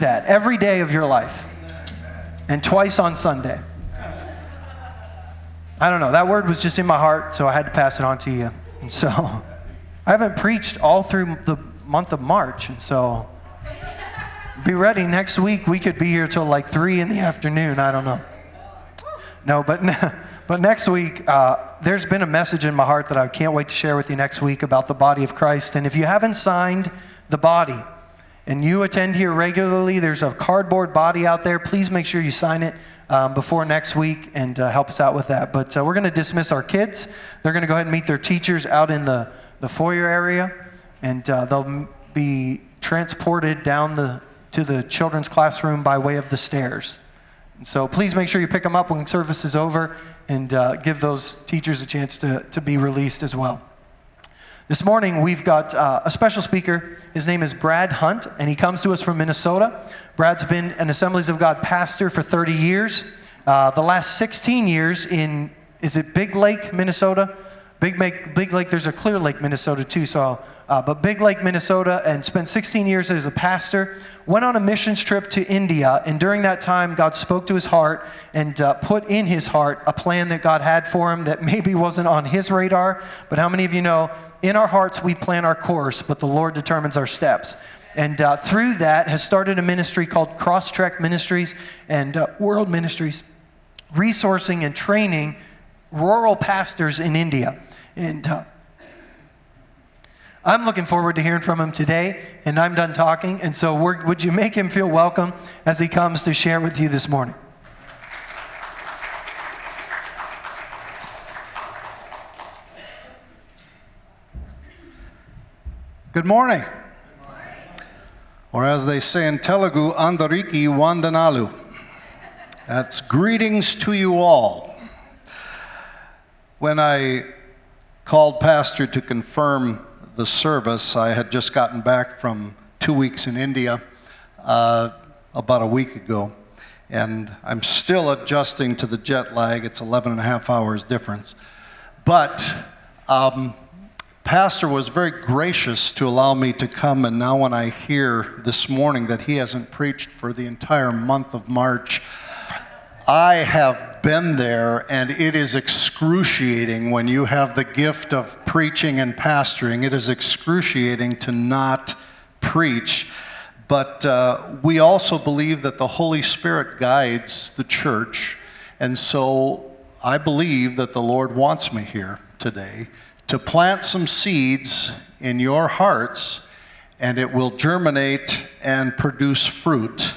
that every day of your life and twice on Sunday. I don't know. That word was just in my heart, so I had to pass it on to you. And so I haven't preached all through the month of March, and so be ready. Next week, we could be here till like 3 in the afternoon. I don't know. No, but next week, there's been a message in my heart that I can't wait to share with you next week about the body of Christ. And if you haven't signed the body and you attend here regularly, there's a cardboard body out there. Please make sure you sign it before next week and help us out with that. But we're going to dismiss our kids. They're going to go ahead and meet their teachers out in the foyer area. And they'll be transported down to the children's classroom by way of the stairs. And so please make sure you pick them up when service is over and give those teachers a chance to be released as well. This morning, we've got a special speaker. His name is Brad Hunt, and he comes to us from Minnesota. Brad's been an Assemblies of God pastor for 30 years. The last 16 years in, is it Big Lake, Minnesota? Big Lake, there's a Clear Lake, Minnesota too, so, but Big Lake, Minnesota, and spent 16 years as a pastor, went on a missions trip to India, and during that time, God spoke to his heart and put in his heart a plan that God had for him that maybe wasn't on his radar, but how many of you know, in our hearts, we plan our course, but the Lord determines our steps. And through that, has started a ministry called Cross Trek Ministries and World Ministries, resourcing and training rural pastors in India. And I'm looking forward to hearing from him today, and I'm done talking. And so would you make him feel welcome as he comes to share with you this morning? Good morning. Good morning. Or as they say in Telugu, Andariki Wandanalu. That's greetings to you all. When I called Pastor to confirm the service, I had just gotten back from 2 weeks in India about a week ago, and I'm still adjusting to the jet lag. It's 11 and a half hours difference. But Pastor was very gracious to allow me to come, and now when I hear this morning that he hasn't preached for the entire month of March, I have been there, and it is excruciating when you have the gift of preaching and pastoring. It is excruciating to not preach, but we also believe that the Holy Spirit guides the church, and so I believe that the Lord wants me here today to plant some seeds in your hearts, and it will germinate and produce fruit,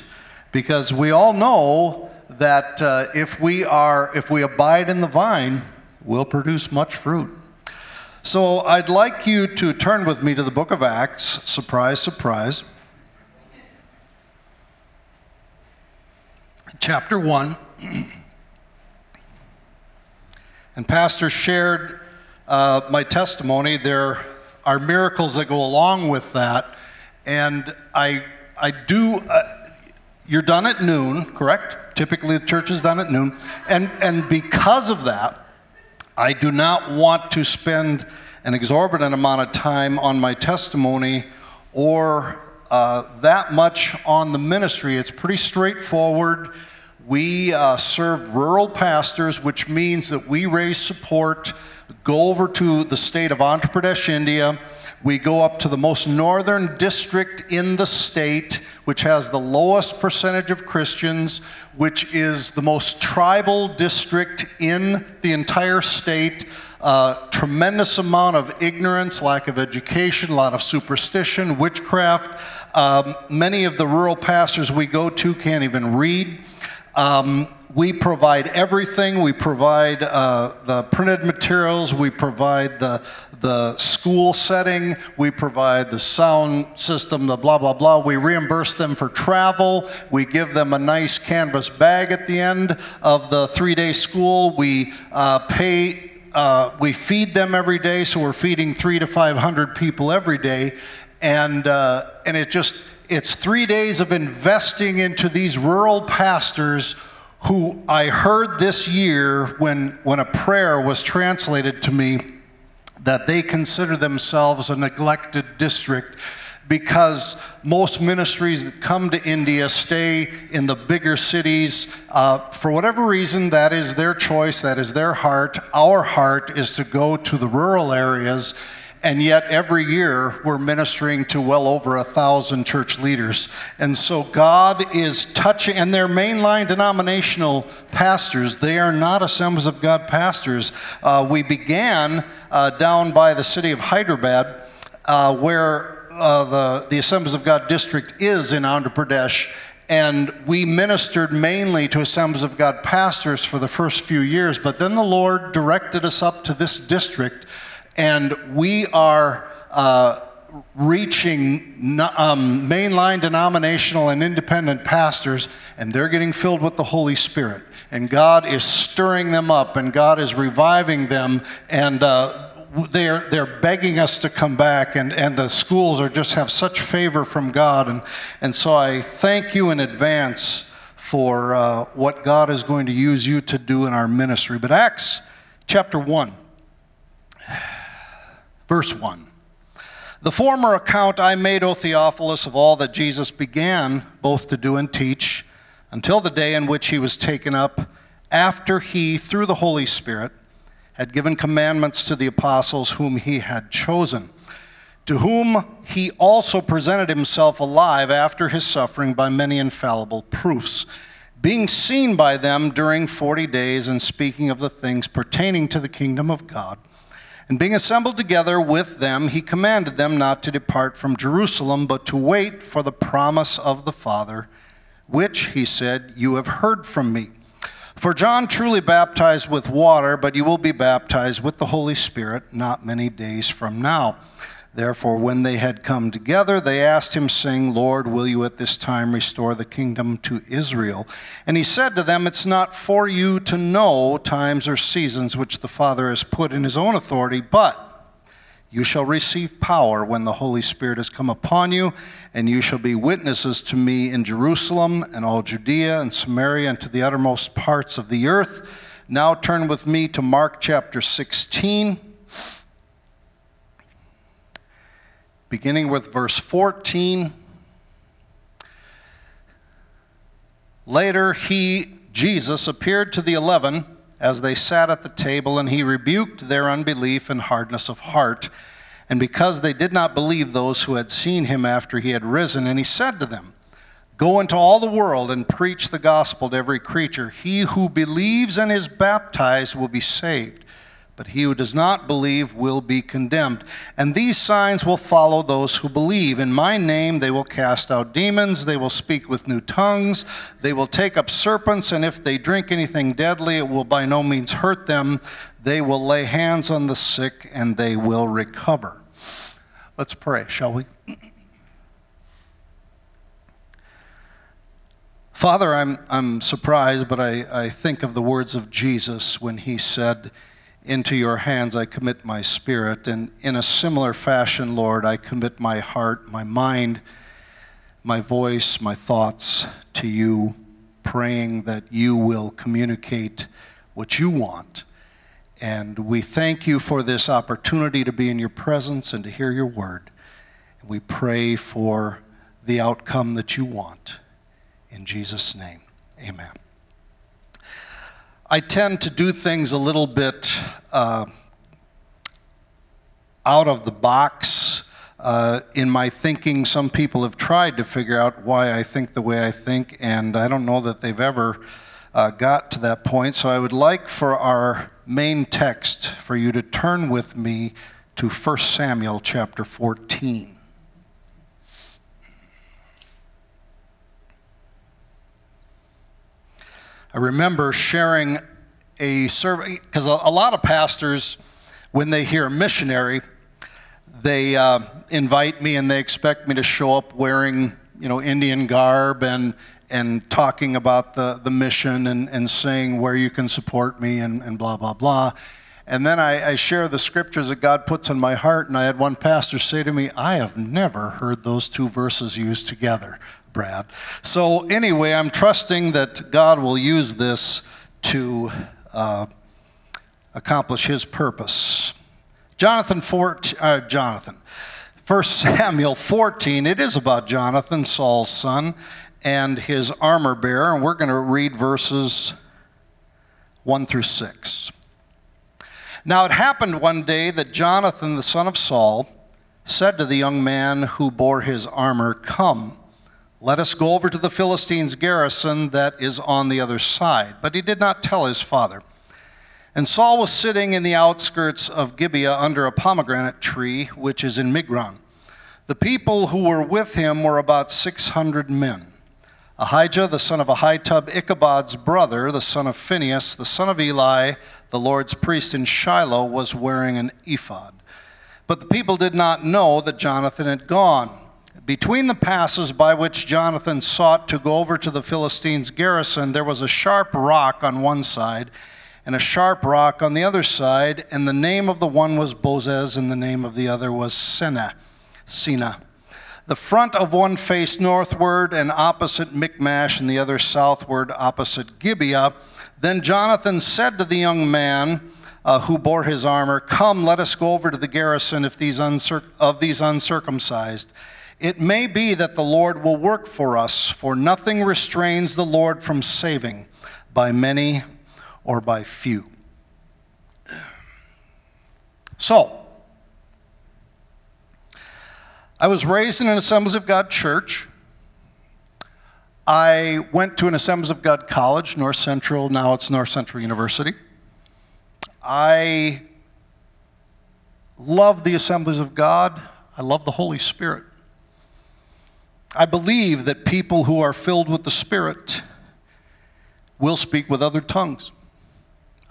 because we all know that if we abide in the vine, we'll produce much fruit. So I'd like you to turn with me to the book of Acts. Surprise, surprise. Chapter 1. And Pastor shared my testimony. There are miracles that go along with that. And I do... you're done at noon, correct? Typically the church is done at noon. And because of that, I do not want to spend an exorbitant amount of time on my testimony or that much on the ministry. It's pretty straightforward. We serve rural pastors, which means that we raise support, go over to the state of Andhra Pradesh, India. We go up to the most northern district in the state, which has the lowest percentage of Christians, which is the most tribal district in the entire state. Tremendous amount of ignorance, lack of education, a lot of superstition, witchcraft. Many of the rural pastors we go to can't even read. We provide everything. We provide the printed materials. We provide the school setting. We provide the sound system, the blah, blah, blah. We reimburse them for travel. We give them a nice canvas bag at the end of the three-day school. We we feed them every day, so we're feeding 300 to 500 people every day. And it's 3 days of investing into these rural pastors who I heard this year when a prayer was translated to me that they consider themselves a neglected district. because most ministries that come to India stay in the bigger cities. For whatever reason, that is their choice, that is their heart. Our heart is to go to the rural areas, and yet every year we're ministering to well over 1,000 church leaders. And so God is touching, and they're mainline denominational pastors. They are not Assemblies of God pastors. We began down by the city of Hyderabad, where the Assemblies of God district is in Andhra Pradesh. And we ministered mainly to Assemblies of God pastors for the first few years, but then the Lord directed us up to this district, and we are reaching mainline denominational and independent pastors, and they're getting filled with the Holy Spirit. And God is stirring them up, and God is reviving them, and they're begging us to come back, and the schools are just have such favor from God. And so I thank you in advance for what God is going to use you to do in our ministry. But Acts chapter 1. Verse 1, the former account I made, O Theophilus, of all that Jesus began both to do and teach until the day in which he was taken up, after he, through the Holy Spirit, had given commandments to the apostles whom he had chosen, to whom he also presented himself alive after his suffering by many infallible proofs, being seen by them during 40 days and speaking of the things pertaining to the kingdom of God. And being assembled together with them, he commanded them not to depart from Jerusalem, but to wait for the promise of the Father, which, he said, you have heard from me. For John truly baptized with water, but you will be baptized with the Holy Spirit not many days from now. Therefore, when they had come together, they asked him, saying, Lord, will you at this time restore the kingdom to Israel? And he said to them, it's not for you to know times or seasons which the Father has put in his own authority, but you shall receive power when the Holy Spirit has come upon you, and you shall be witnesses to me in Jerusalem and all Judea and Samaria and to the uttermost parts of the earth. Now turn with me to Mark chapter 16. Beginning with verse 14, later Jesus appeared to the 11 as they sat at the table, and he rebuked their unbelief and hardness of heart, and because they did not believe those who had seen him after he had risen. And he said to them, go into all the world and preach the gospel to every creature. He who believes and is baptized will be saved, but he who does not believe will be condemned. And these signs will follow those who believe. In my name they will cast out demons, they will speak with new tongues, they will take up serpents, and if they drink anything deadly, it will by no means hurt them. They will lay hands on the sick, and they will recover. Let's pray, shall we? Father, I'm surprised, but I think of the words of Jesus when he said, into your hands I commit my spirit, and in a similar fashion, Lord, I commit my heart, my mind, my voice, my thoughts to you, praying that you will communicate what you want. And we thank you for this opportunity to be in your presence and to hear your word. We pray for the outcome that you want. In Jesus' name, amen. I tend to do things a little bit out of the box in my thinking. Some people have tried to figure out why I think the way I think, and I don't know that they've ever got to that point. So I would like for our main text for you to turn with me to 1 Samuel chapter 14. 'Cause a lot of pastors, when they hear a missionary, they invite me and they expect me to show up wearing, Indian garb and talking about the mission and saying where you can support me and blah, blah, blah. And then I share the scriptures that God puts in my heart, and I had one pastor say to me, I have never heard those two verses used together, Brad. So anyway, I'm trusting that God will use this to accomplish his purpose. Jonathan 1 Samuel 14, it is about Jonathan, Saul's son, and his armor bearer, and we're going to read verses 1 through 6. Now it happened one day that Jonathan, the son of Saul, said to the young man who bore his armor, "Come, let us go over to the Philistines' garrison that is on the other side." But he did not tell his father. And Saul was sitting in the outskirts of Gibeah under a pomegranate tree, which is in Migron. The people who were with him were about 600 men. Ahijah, the son of Ahitub, Ichabod's brother, the son of Phinehas, the son of Eli, the Lord's priest in Shiloh, was wearing an ephod. But the people did not know that Jonathan had gone. Between the passes by which Jonathan sought to go over to the Philistines' garrison, there was a sharp rock on one side and a sharp rock on the other side, and the name of the one was Bozez, and the name of the other was Sina. The front of one faced northward and opposite Michmash, and the other southward opposite Gibeah. Then Jonathan said to the young man who bore his armor, "Come, let us go over to the garrison of these uncircumcised. It may be that the Lord will work for us, for nothing restrains the Lord from saving, by many or by few." So, I was raised in an Assemblies of God church. I went to an Assemblies of God college, North Central, now it's North Central University. I love the Assemblies of God. I love the Holy Spirit. I believe that people who are filled with the Spirit will speak with other tongues.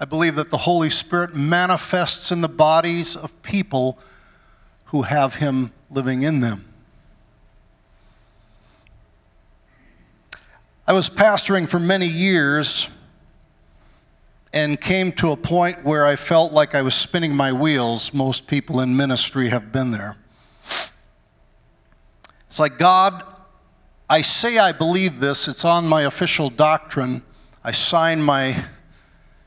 I believe that the Holy Spirit manifests in the bodies of people who have Him living in them. I was pastoring for many years and came to a point where I felt like I was spinning my wheels. Most people in ministry have been there. It's like, God, I say I believe this, it's on my official doctrine. I sign my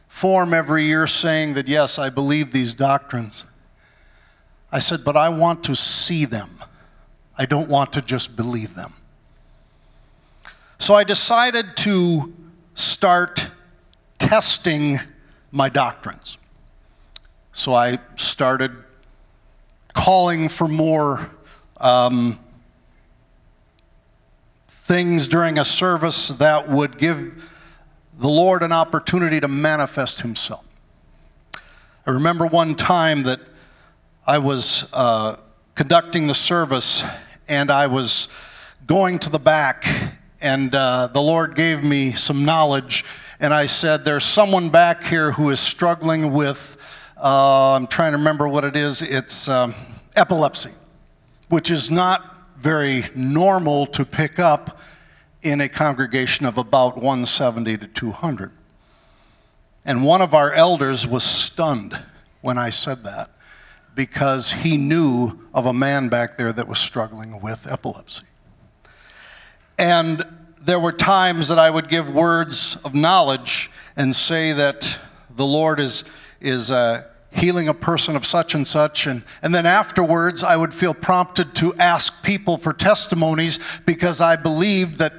form every year saying that, yes, I believe these doctrines. I said, but I want to see them. I don't want to just believe them. So I decided to start testing my doctrines. So I started calling for more things during a service that would give the Lord an opportunity to manifest Himself. I remember one time that I was conducting the service, and I was going to the back, and the Lord gave me some knowledge, and I said, there's someone back here who is struggling with, I'm trying to remember what it is, it's epilepsy, which is not very normal to pick up in a congregation of about 170 to 200. And one of our elders was stunned when I said that, because he knew of a man back there that was struggling with epilepsy. And there were times that I would give words of knowledge and say that the Lord is healing a person of such and such, and then afterwards I would feel prompted to ask people for testimonies, because I believed that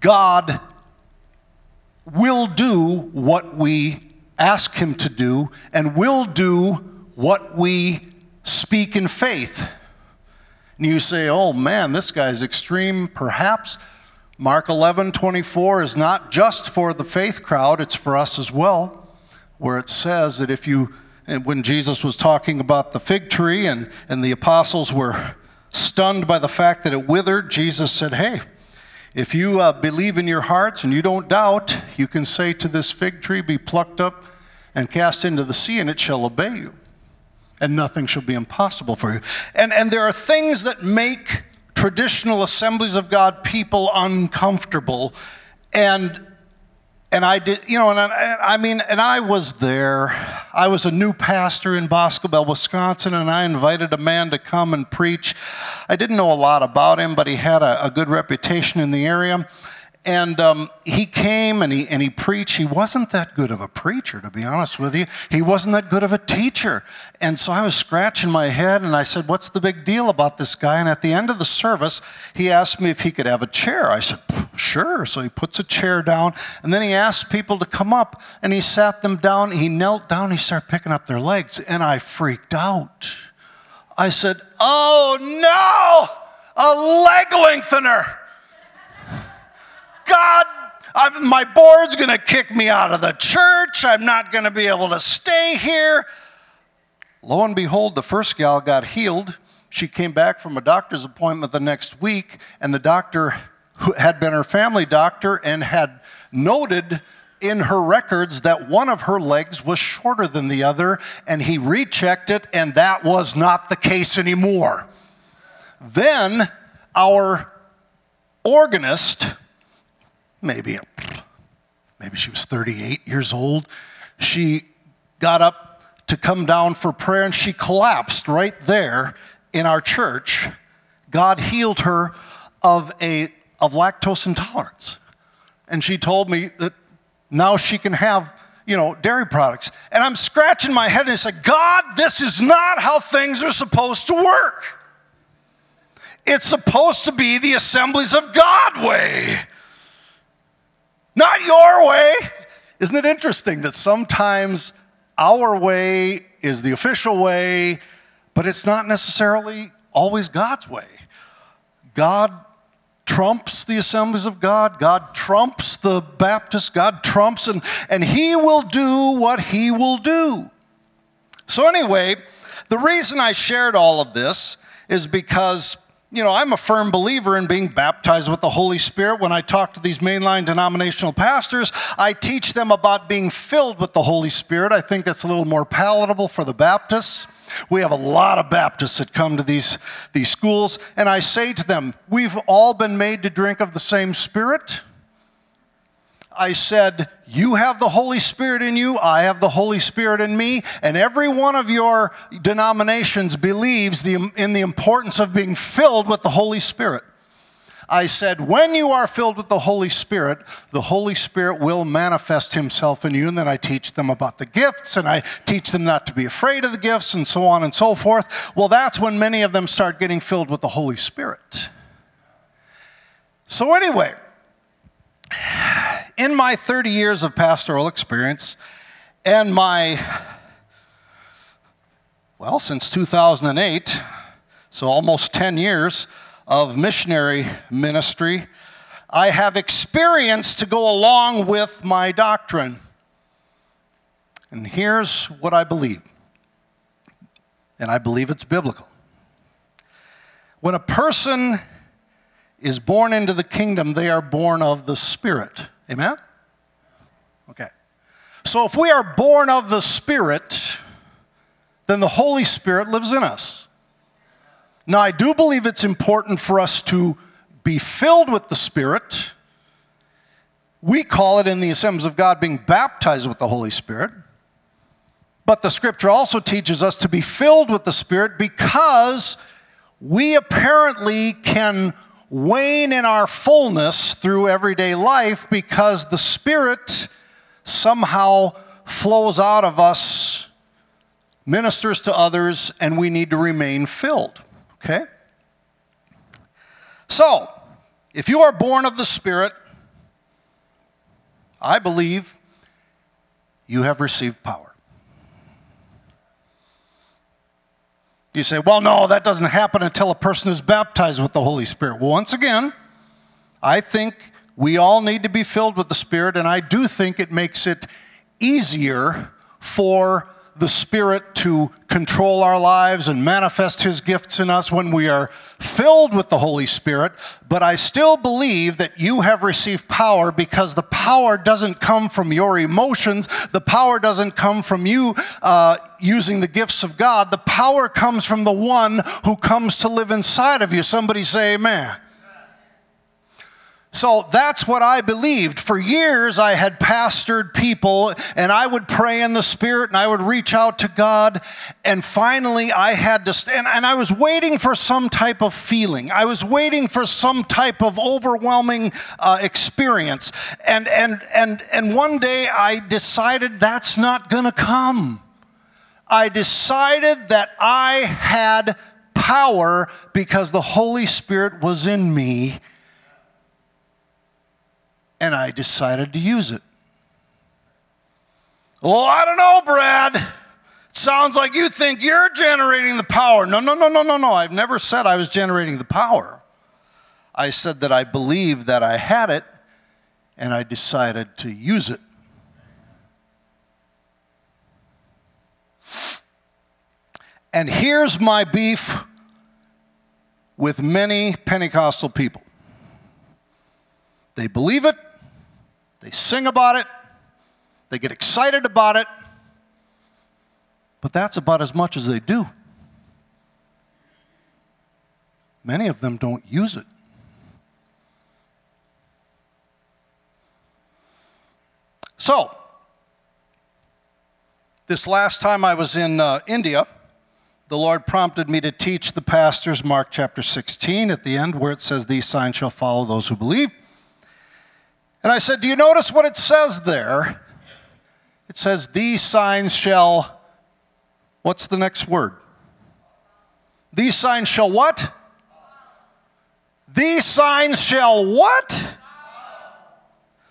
God will do what we ask Him to do and will do what we speak in faith. And you say, oh man, this guy's extreme. Perhaps Mark 11:24 is not just for the faith crowd, it's for us as well, where it says that when Jesus was talking about the fig tree and the apostles were stunned by the fact that it withered, Jesus said, hey, if you believe in your hearts and you don't doubt, you can say to this fig tree, be plucked up and cast into the sea, and it shall obey you. And nothing shall be impossible for you. And there are things that make traditional Assemblies of God people uncomfortable. And I did, you know, and I was there. I was a new pastor in Boscobel, Wisconsin, and I invited a man to come and preach. I didn't know a lot about him, but he had a good reputation in the area. And he came and he preached. He wasn't that good of a preacher, to be honest with you. He wasn't that good of a teacher. And so I was scratching my head, and I said, what's the big deal about this guy? And at the end of the service, he asked me if he could have a chair. I said, sure. So he puts a chair down, and then he asked people to come up, and he sat them down. He knelt down. He started picking up their legs, and I freaked out. I said, oh, no, a leg lengthener. God, my board's going to kick me out of the church. I'm not going to be able to stay here. Lo and behold, the first gal got healed. She came back from a doctor's appointment the next week, and the doctor, who had been her family doctor and had noted in her records that one of her legs was shorter than the other, and he rechecked it, and that was not the case anymore. Then our organist, maybe she was 38 years old, she got up to come down for prayer, and she collapsed right there in our church. God healed her of lactose intolerance. And she told me that now she can have, dairy products. And I'm scratching my head and I said, God, this is not how things are supposed to work. It's supposed to be the Assemblies of God way, not your way. Isn't it interesting that sometimes our way is the official way, but it's not necessarily always God's way? God trumps the Assemblies of God. God trumps the Baptists. God trumps, and he will do what he will do. So anyway, the reason I shared all of this is because, I'm a firm believer in being baptized with the Holy Spirit. When I talk to these mainline denominational pastors, I teach them about being filled with the Holy Spirit. I think that's a little more palatable for the Baptists. We have a lot of Baptists that come to these schools, and I say to them, we've all been made to drink of the same Spirit. I said, you have the Holy Spirit in you, I have the Holy Spirit in me, and every one of your denominations believes in the importance of being filled with the Holy Spirit. I said, when you are filled with the Holy Spirit will manifest himself in you. And then I teach them about the gifts, and I teach them not to be afraid of the gifts, and so on and so forth. Well, that's when many of them start getting filled with the Holy Spirit. So anyway, in my 30 years of pastoral experience and since 2008, so almost 10 years of missionary ministry, I have experience to go along with my doctrine. And here's what I believe, and I believe it's biblical. When a person is born into the kingdom, they are born of the Spirit. Amen? Okay. So if we are born of the Spirit, then the Holy Spirit lives in us. Now, I do believe it's important for us to be filled with the Spirit. We call it in the Assemblies of God being baptized with the Holy Spirit. But the Scripture also teaches us to be filled with the Spirit because we apparently can wane in our fullness through everyday life because the Spirit somehow flows out of us, ministers to others, and we need to remain filled. Okay? So, if you are born of the Spirit, I believe you have received power. You say, well, no, that doesn't happen until a person is baptized with the Holy Spirit. Well, once again, I think we all need to be filled with the Spirit, and I do think it makes it easier for the Spirit to control our lives and manifest his gifts in us when we are filled with the Holy Spirit. But I still believe that you have received power because the power doesn't come from your emotions. The power doesn't come from you using the gifts of God. The power comes from the one who comes to live inside of you. Somebody say amen. so that's what I believed. For years, I had pastored people, and I would pray in the Spirit, and I would reach out to God, and finally, I had to stand, and I was waiting for some type of feeling. I was waiting for some type of overwhelming experience, and one day, I decided that's not going to come. I decided that I had power because the Holy Spirit was in me, and I decided to use it. Well, I don't know, Brad. It sounds like you think you're generating the power. No. I've never said I was generating the power. I said that I believed that I had it, and I decided to use it. And here's my beef with many Pentecostal people. They believe it, they sing about it, they get excited about it, but that's about as much as they do. Many of them don't use it. So, this last time I was in India, the Lord prompted me to teach the pastors Mark chapter 16 at the end where it says, "These signs shall follow those who believe." And I said, do you notice what it says there? It says, "These signs shall," what's the next word? "These signs shall" what? "These signs shall" what?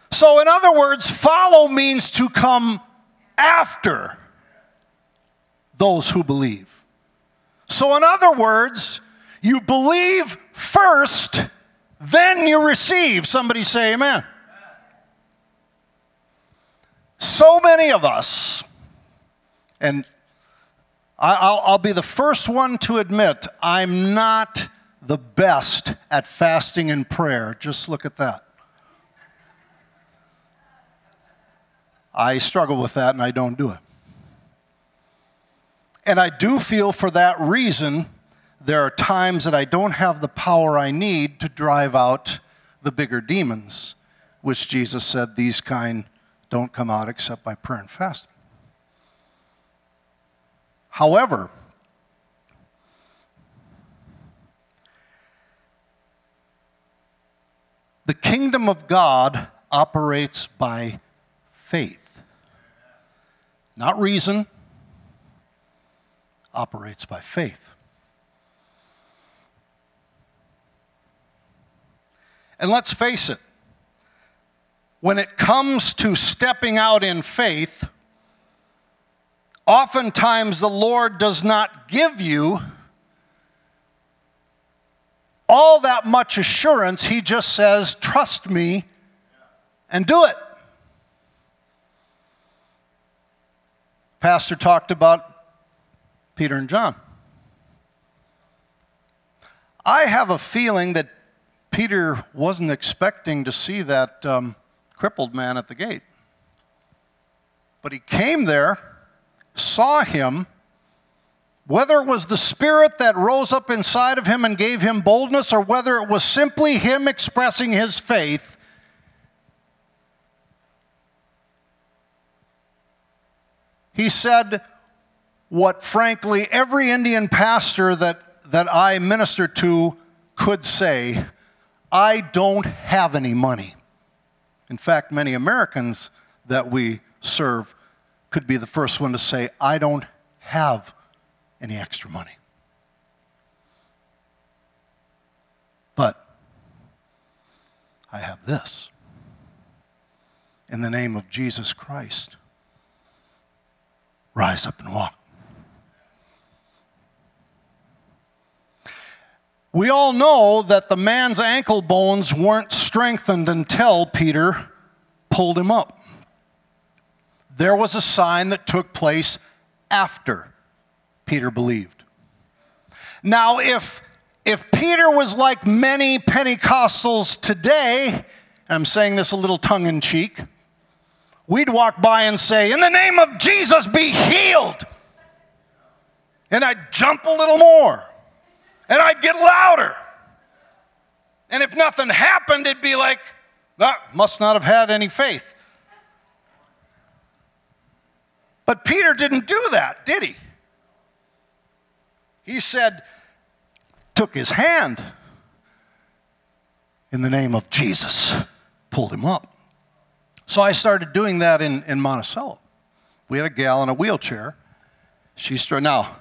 So in other words, follow means to come after those who believe. So in other words, you believe first, then you receive. Somebody say amen. So many of us, and I'll be the first one to admit, I'm not the best at fasting and prayer. Just look at that. I struggle with that and I don't do it. And I do feel for that reason, there are times that I don't have the power I need to drive out the bigger demons, which Jesus said, these kind don't come out except by prayer and fasting. However, the kingdom of God operates by faith, not reason. Operates by faith. And let's face it, when it comes to stepping out in faith, oftentimes the Lord does not give you all that much assurance. He just says, trust me and do it. Pastor talked about Peter and John. I have a feeling that Peter wasn't expecting to see that crippled man at the gate. But he came there, saw him, whether it was the Spirit that rose up inside of him and gave him boldness, or whether it was simply him expressing his faith, he said, what, frankly, every Indian pastor that I minister to could say, I don't have any money. In fact, many Americans that we serve could be the first one to say, I don't have any extra money. But I have this. In the name of Jesus Christ, rise up and walk. We all know that the man's ankle bones weren't strengthened until Peter pulled him up. There was a sign that took place after Peter believed. Now, if Peter was like many Pentecostals today, and I'm saying this a little tongue-in-cheek, we'd walk by and say, in the name of Jesus, be healed. And I'd jump a little more. And I'd get louder. And if nothing happened, it'd be like, That must not have had any faith. But Peter didn't do that, did he? He said, took his hand in the name of Jesus, pulled him up. So I started doing that in Monticello. We had a gal in a wheelchair. Now,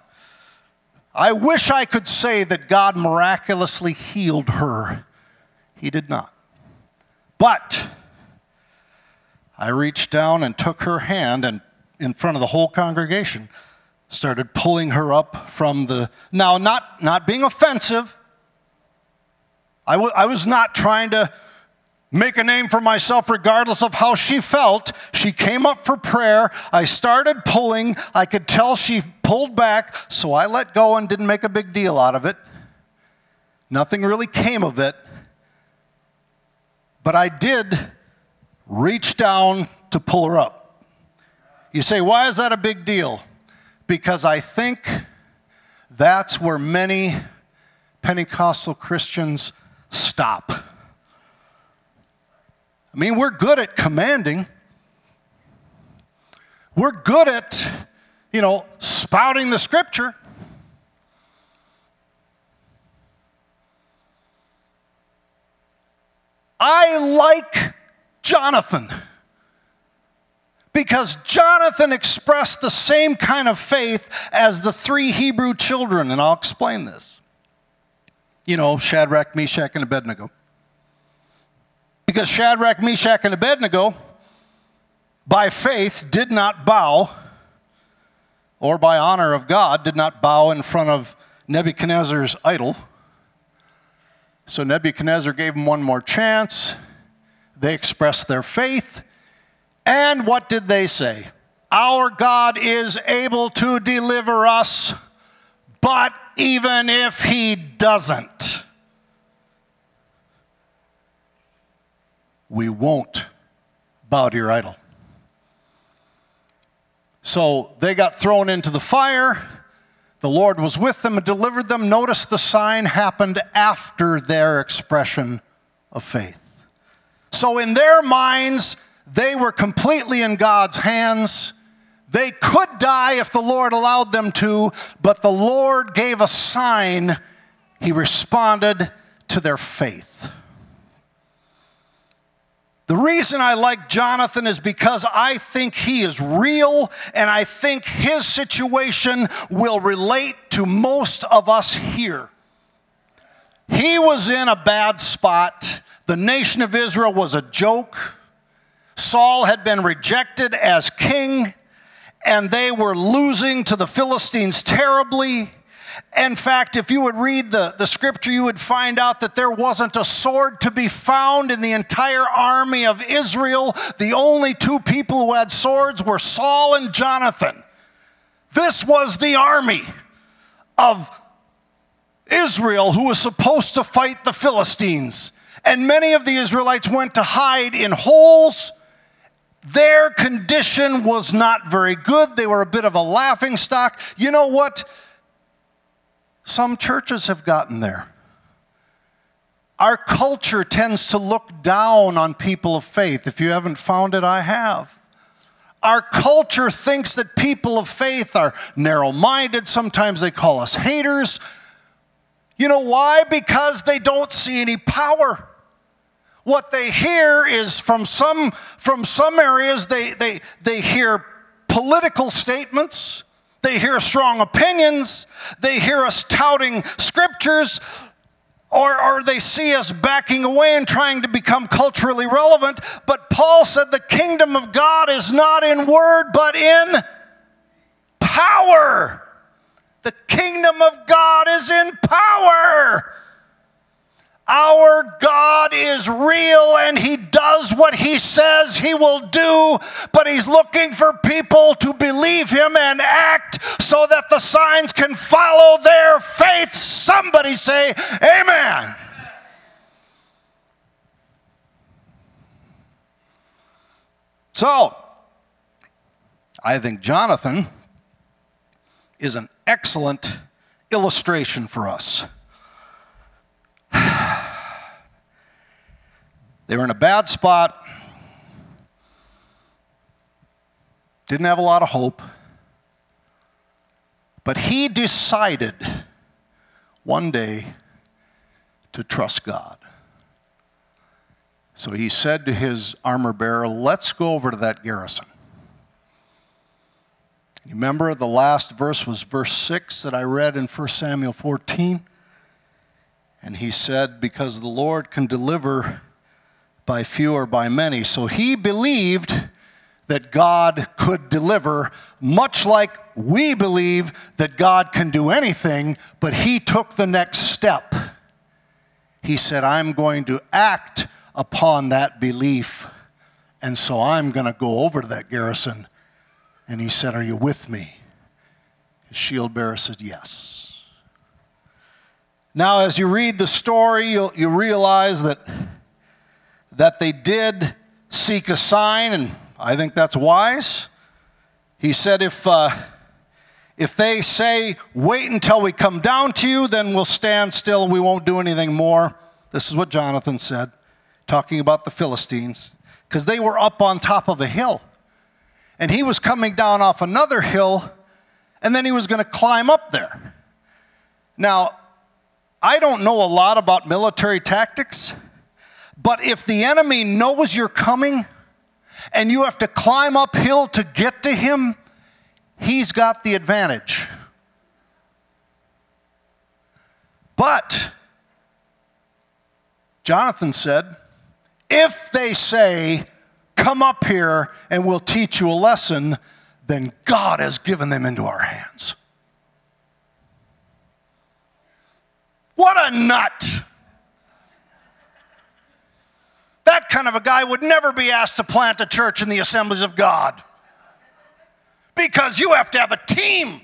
I wish I could say that God miraculously healed her. He did not. But I reached down and took her hand and in front of the whole congregation, started pulling her up from the... Now, not being offensive. I was not trying to make a name for myself regardless of how she felt. She came up for prayer. I started pulling. I could tell she pulled back, so I let go and didn't make a big deal out of it. Nothing really came of it. But I did reach down to pull her up. You say, why is that a big deal? Because I think that's where many Pentecostal Christians stop. I mean, we're good at commanding. We're good at, spouting the scripture. I like Jonathan because Jonathan expressed the same kind of faith as the three Hebrew children, and I'll explain this. Shadrach, Meshach, and Abednego. Because Shadrach, Meshach, and Abednego, by faith, did not bow, or by honor of God, did not bow in front of Nebuchadnezzar's idol. So Nebuchadnezzar gave them one more chance. They expressed their faith. And what did they say? Our God is able to deliver us, but even if he doesn't, we won't bow to your idol. So they got thrown into the fire. The Lord was with them and delivered them. Notice the sign happened after their expression of faith. So in their minds, they were completely in God's hands. They could die if the Lord allowed them to, but the Lord gave a sign. He responded to their faith. The reason I like Jonathan is because I think he is real, and I think his situation will relate to most of us here. He was in a bad spot. The nation of Israel was a joke. Saul had been rejected as king, and they were losing to the Philistines terribly. In fact, if you would read the scripture, you would find out that there wasn't a sword to be found in the entire army of Israel. The only two people who had swords were Saul and Jonathan. This was the army of Israel who was supposed to fight the Philistines. And many of the Israelites went to hide in holes. Their condition was not very good. They were a bit of a laughingstock. You know what? Some churches have gotten there. Our culture tends to look down on people of faith. If you haven't found it, I have. Our culture thinks that people of faith are narrow-minded. Sometimes they call us haters. You know why? Because they don't see any power. What they hear is from some areas, they hear political statements. They hear strong opinions. They hear us touting scriptures, or they see us backing away and trying to become culturally relevant. But Paul said the kingdom of God is not in word, but in power. The kingdom of God is in power. Our God is real, and he does what he says he will do, but he's looking for people to believe him and act so that the signs can follow their faith. Somebody say, amen. So, I think Jonathan is an excellent illustration for us. They were in a bad spot, didn't have a lot of hope. But he decided one day to trust God. So he said to his armor bearer, let's go over to that garrison. You remember the last verse was verse 6 that I read in 1 Samuel 14? And he said, because the Lord can deliver by few or by many. So he believed that God could deliver, much like we believe that God can do anything, but he took the next step. He said, I'm going to act upon that belief, and so I'm going to go over to that garrison. And he said, are you with me? His shield bearer said, yes. Now, as you read the story, you realize that they did seek a sign, and I think that's wise. He said, if they say, wait until we come down to you, then we'll stand still, we won't do anything more. This is what Jonathan said, talking about the Philistines, because they were up on top of a hill. And he was coming down off another hill, and then he was going to climb up there. Now, I don't know a lot about military tactics, but if the enemy knows you're coming, and you have to climb uphill to get to him, he's got the advantage. But Jonathan said, if they say, come up here and we'll teach you a lesson, then God has given them into our hands. What a nut! That kind of a guy would never be asked to plant a church in the Assemblies of God. Because you have to have a team.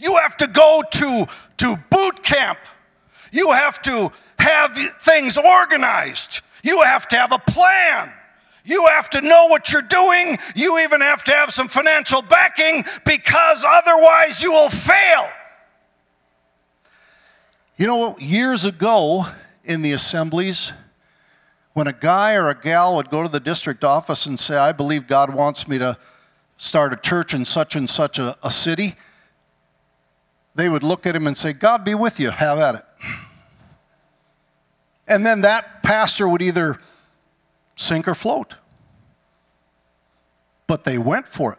You have to go to boot camp. You have to have things organized. You have to have a plan. You have to know what you're doing. You even have to have some financial backing, because otherwise you will fail. You know, years ago in the Assemblies, when a guy or a gal would go to the district office and say, I believe God wants me to start a church in such and such a city, they would look at him and say, God be with you, have at it. And then that pastor would either sink or float. But they went for it.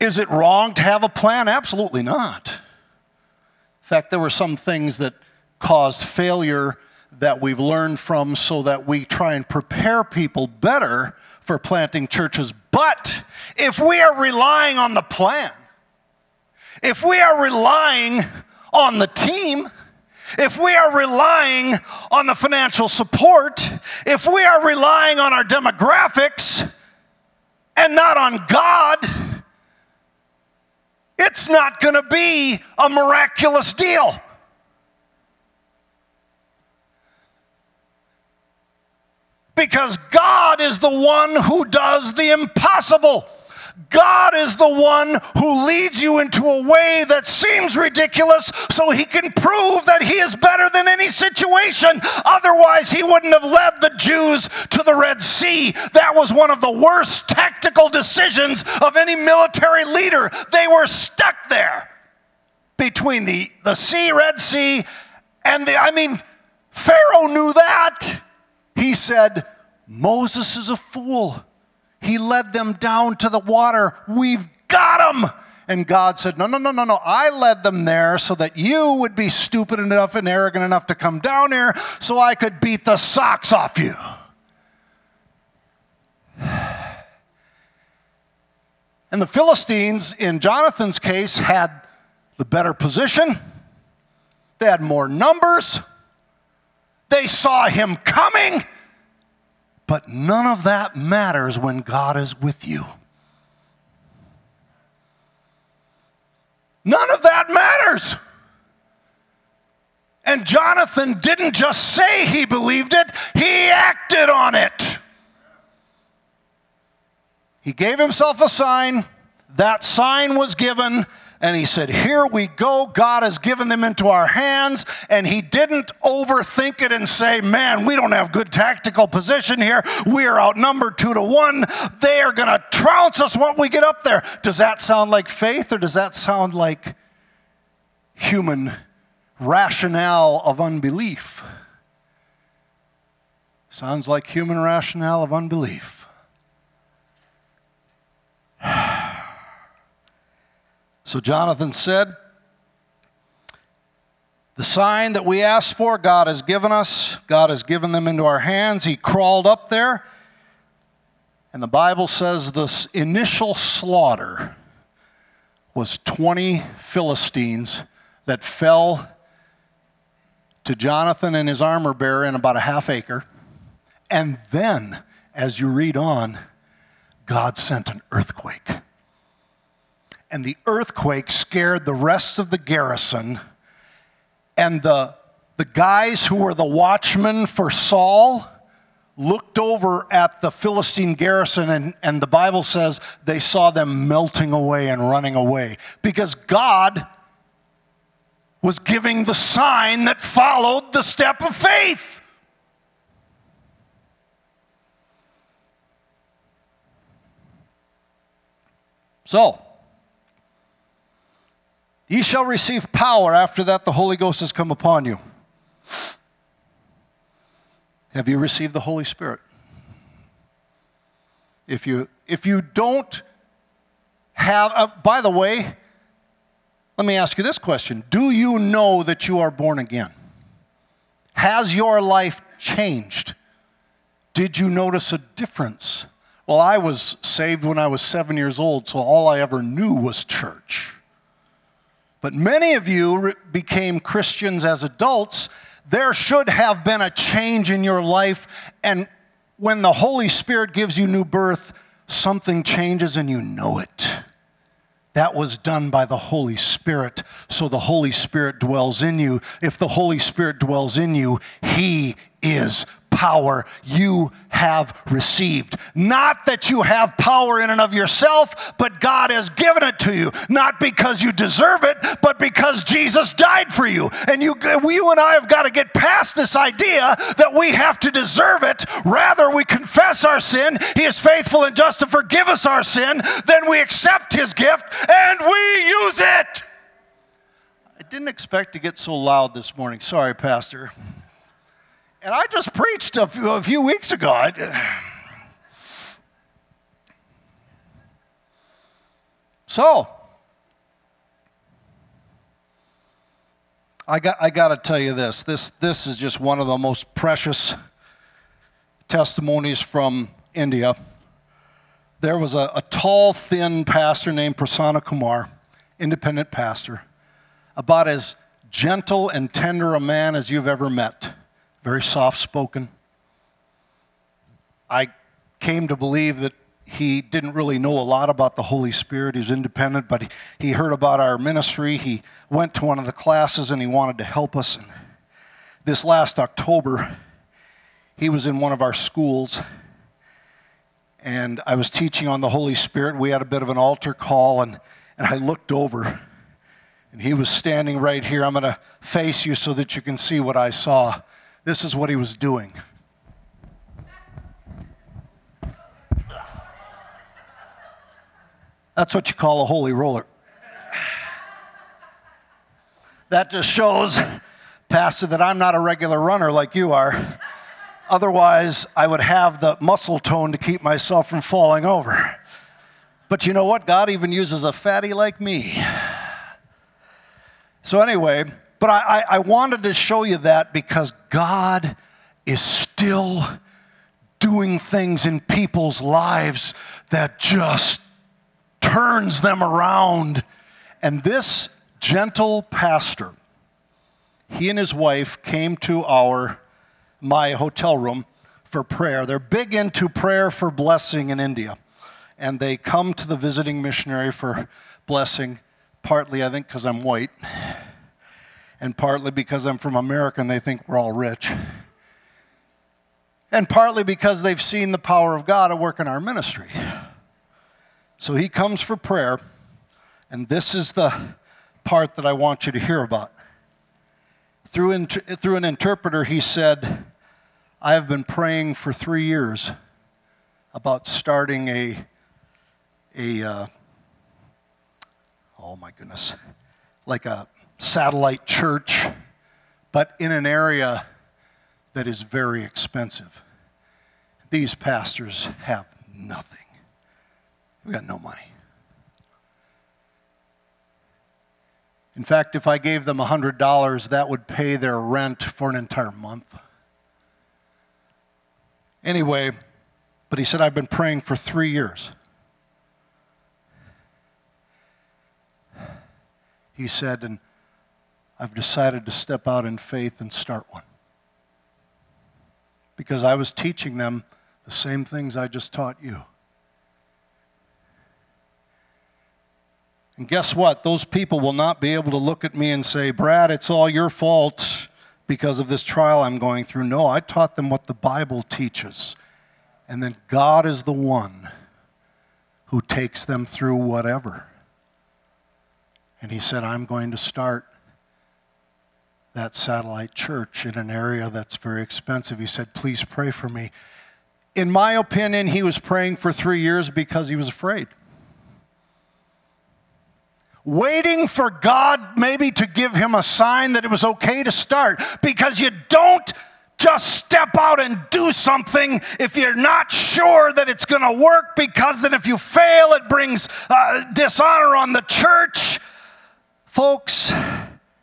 Is it wrong to have a plan? Absolutely not. In fact, there were some things that caused failure that we've learned from, so that we try and prepare people better for planting churches. But if we are relying on the plan, if we are relying on the team, if we are relying on the financial support, if we are relying on our demographics and not on God, it's not going to be a miraculous deal. Because God is the one who does the impossible. God is the one who leads you into a way that seems ridiculous so he can prove that he is better than any situation. Otherwise, he wouldn't have led the Jews to the Red Sea. That was one of the worst tactical decisions of any military leader. They were stuck there between the Red Sea, and Pharaoh knew that. He said, Moses is a fool. He led them down to the water. We've got them. And God said, no. I led them there so that you would be stupid enough and arrogant enough to come down here so I could beat the socks off you. And the Philistines, in Jonathan's case, had the better position. They had more numbers. They saw him coming. But none of that matters when God is with you. None of that matters. And Jonathan didn't just say he believed it, he acted on it. He gave himself a sign. That sign was given. And he said, here we go. God has given them into our hands. And he didn't overthink it and say, man, we don't have good tactical position here. We are outnumbered 2-1. They are going to trounce us when we get up there. Does that sound like faith, or does that sound like human rationale of unbelief? Sounds like human rationale of unbelief. So Jonathan said, the sign that we asked for, God has given us. God has given them into our hands. He crawled up there. And the Bible says this initial slaughter was 20 Philistines that fell to Jonathan and his armor bearer in about a half acre. And then, as you read on, God sent an earthquake. And the earthquake scared the rest of the garrison, and the guys who were the watchmen for Saul looked over at the Philistine garrison, and the Bible says they saw them melting away and running away, because God was giving the sign that followed the step of faith. So, ye shall receive power. After that, the Holy Ghost has come upon you. Have you received the Holy Spirit? If you don't have, by the way, let me ask you this question. Do you know that you are born again? Has your life changed? Did you notice a difference? Well, I was saved when I was 7 years old, so all I ever knew was church. But many of you became Christians as adults. There should have been a change in your life. And when the Holy Spirit gives you new birth, something changes and you know it. That was done by the Holy Spirit. So the Holy Spirit dwells in you. If the Holy Spirit dwells in you, He is power you have received. Not that you have power in and of yourself, but God has given it to you. Not because you deserve it, but because Jesus died for you. And you and I have got to get past this idea that we have to deserve it. Rather, we confess our sin. He is faithful and just to forgive us our sin. Then we accept His gift and we use it. I didn't expect to get so loud this morning. Sorry, Pastor. And I just preached a few weeks ago. So, I got to tell you this. This is just one of the most precious testimonies from India. There was a tall, thin pastor named Prasanna Kumar, independent pastor, about as gentle and tender a man as you've ever met. Very soft-spoken. I came to believe that he didn't really know a lot about the Holy Spirit. He was independent, but he heard about our ministry. He went to one of the classes, and he wanted to help us. And this last October, he was in one of our schools, and I was teaching on the Holy Spirit. We had a bit of an altar call, and I looked over, and he was standing right here. I'm going to face you so that you can see what I saw. This is what he was doing. That's what you call a holy roller. That just shows, Pastor, that I'm not a regular runner like you are. Otherwise, I would have the muscle tone to keep myself from falling over. But you know what? God even uses a fatty like me. So anyway, but I wanted to show you that because God is still doing things in people's lives that just turns them around. And this gentle pastor, he and his wife came to my hotel room for prayer. They're big into prayer for blessing in India. And they come to the visiting missionary for blessing, partly, I think, because I'm white. And partly because I'm from America and they think we're all rich. And partly because they've seen the power of God at work in our ministry. So he comes for prayer, And this is the part that I want you to hear about. Through an interpreter, he said, I have been praying for 3 years about starting a satellite church, but in an area that is very expensive. These pastors have nothing. We got no money. In fact, if I gave them $100, that would pay their rent for an entire month. Anyway, but he said, I've been praying for 3 years. He said, and I've decided to step out in faith and start one. Because I was teaching them the same things I just taught you. And guess what? Those people will not be able to look at me and say, Brad, it's all your fault because of this trial I'm going through. No, I taught them what the Bible teaches. And then God is the one who takes them through whatever. And he said, I'm going to start that satellite church in an area that's very expensive. He said, please pray for me. In my opinion, he was praying for 3 years because he was afraid. Waiting for God maybe to give him a sign that it was okay to start, because you don't just step out and do something if you're not sure that it's going to work, because then if you fail, it brings dishonor on the church. Folks,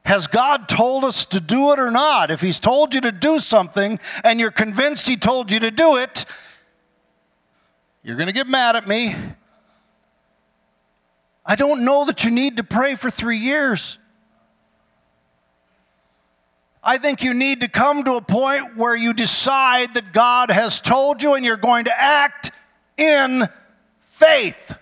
has God told us to do it or not? If he's told you to do something and you're convinced he told you to do it, you're going to get mad at me. I don't know that you need to pray for 3 years. I think you need to come to a point where you decide that God has told you and you're going to act in faith.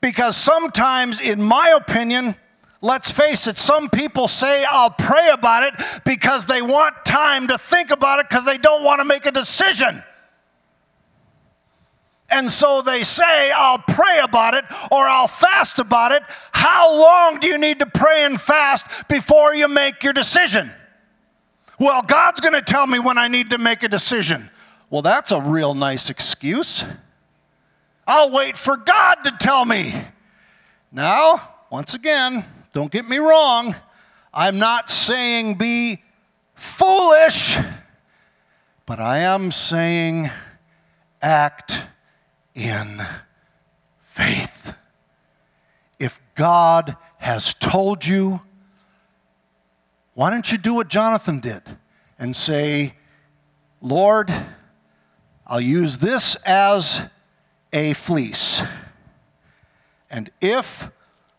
Because sometimes, in my opinion, let's face it, some people say, I'll pray about it because they want time to think about it because they don't want to make a decision. And so they say, I'll pray about it or I'll fast about it. How long do you need to pray and fast before you make your decision? Well, God's going to tell me when I need to make a decision. Well, that's a real nice excuse. I'll wait for God to tell me. Now, once again, don't get me wrong. I'm not saying be foolish, but I am saying act in faith. If God has told you, why don't you do what Jonathan did and say, Lord, I'll use this as a fleece. And if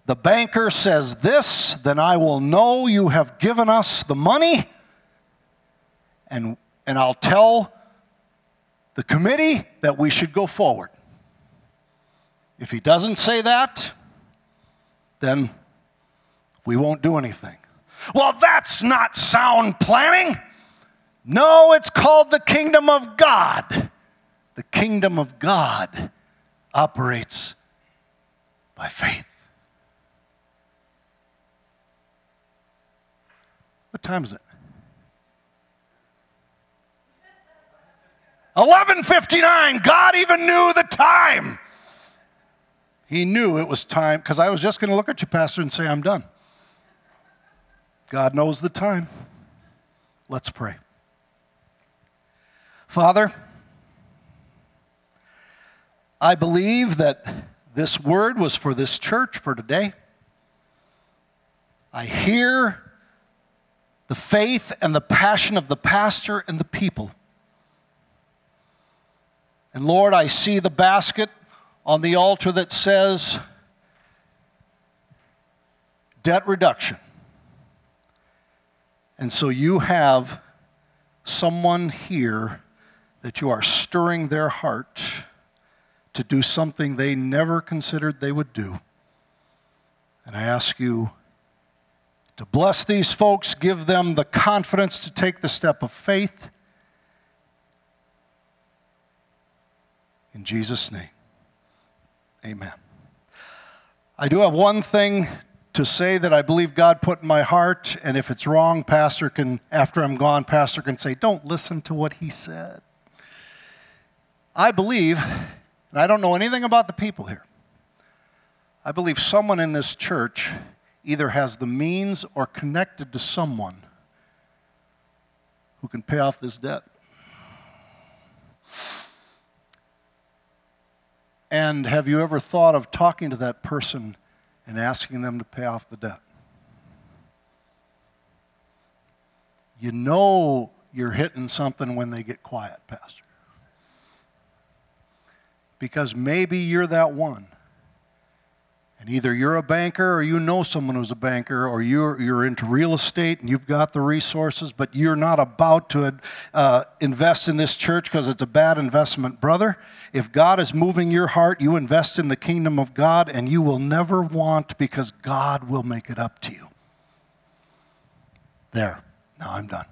the banker says this, then I will know you have given us the money, and I'll tell the committee that we should go forward. If he doesn't say that, then we won't do anything. Well, that's not sound planning. No, it's called the kingdom of God. The kingdom of God operates by faith. What time is it? 11:59. God even knew the time. He knew it was time, because I was just going to look at you, Pastor, and say, I'm done. God knows the time. Let's pray. Father, I believe that this word was for this church for today. I hear the faith and the passion of the pastor and the people. And Lord, I see the basket on the altar that says debt reduction. And so you have someone here that you are stirring their heart to do something they never considered they would do. And I ask you to bless these folks, give them the confidence to take the step of faith. In Jesus' name. Amen. I do have one thing to say that I believe God put in my heart, and if it's wrong, Pastor can, after I'm gone, Pastor can say, don't listen to what he said. I believe, and I don't know anything about the people here, I believe someone in this church either has the means or connected to someone who can pay off this debt. And have you ever thought of talking to that person and asking them to pay off the debt? You know you're hitting something when they get quiet, Pastor. Because maybe you're that one. And either you're a banker or you know someone who's a banker, or you're into real estate and you've got the resources, but you're not about to invest in this church because it's a bad investment. Brother, if God is moving your heart, you invest in the kingdom of God, and you will never want, because God will make it up to you. There. Now I'm done.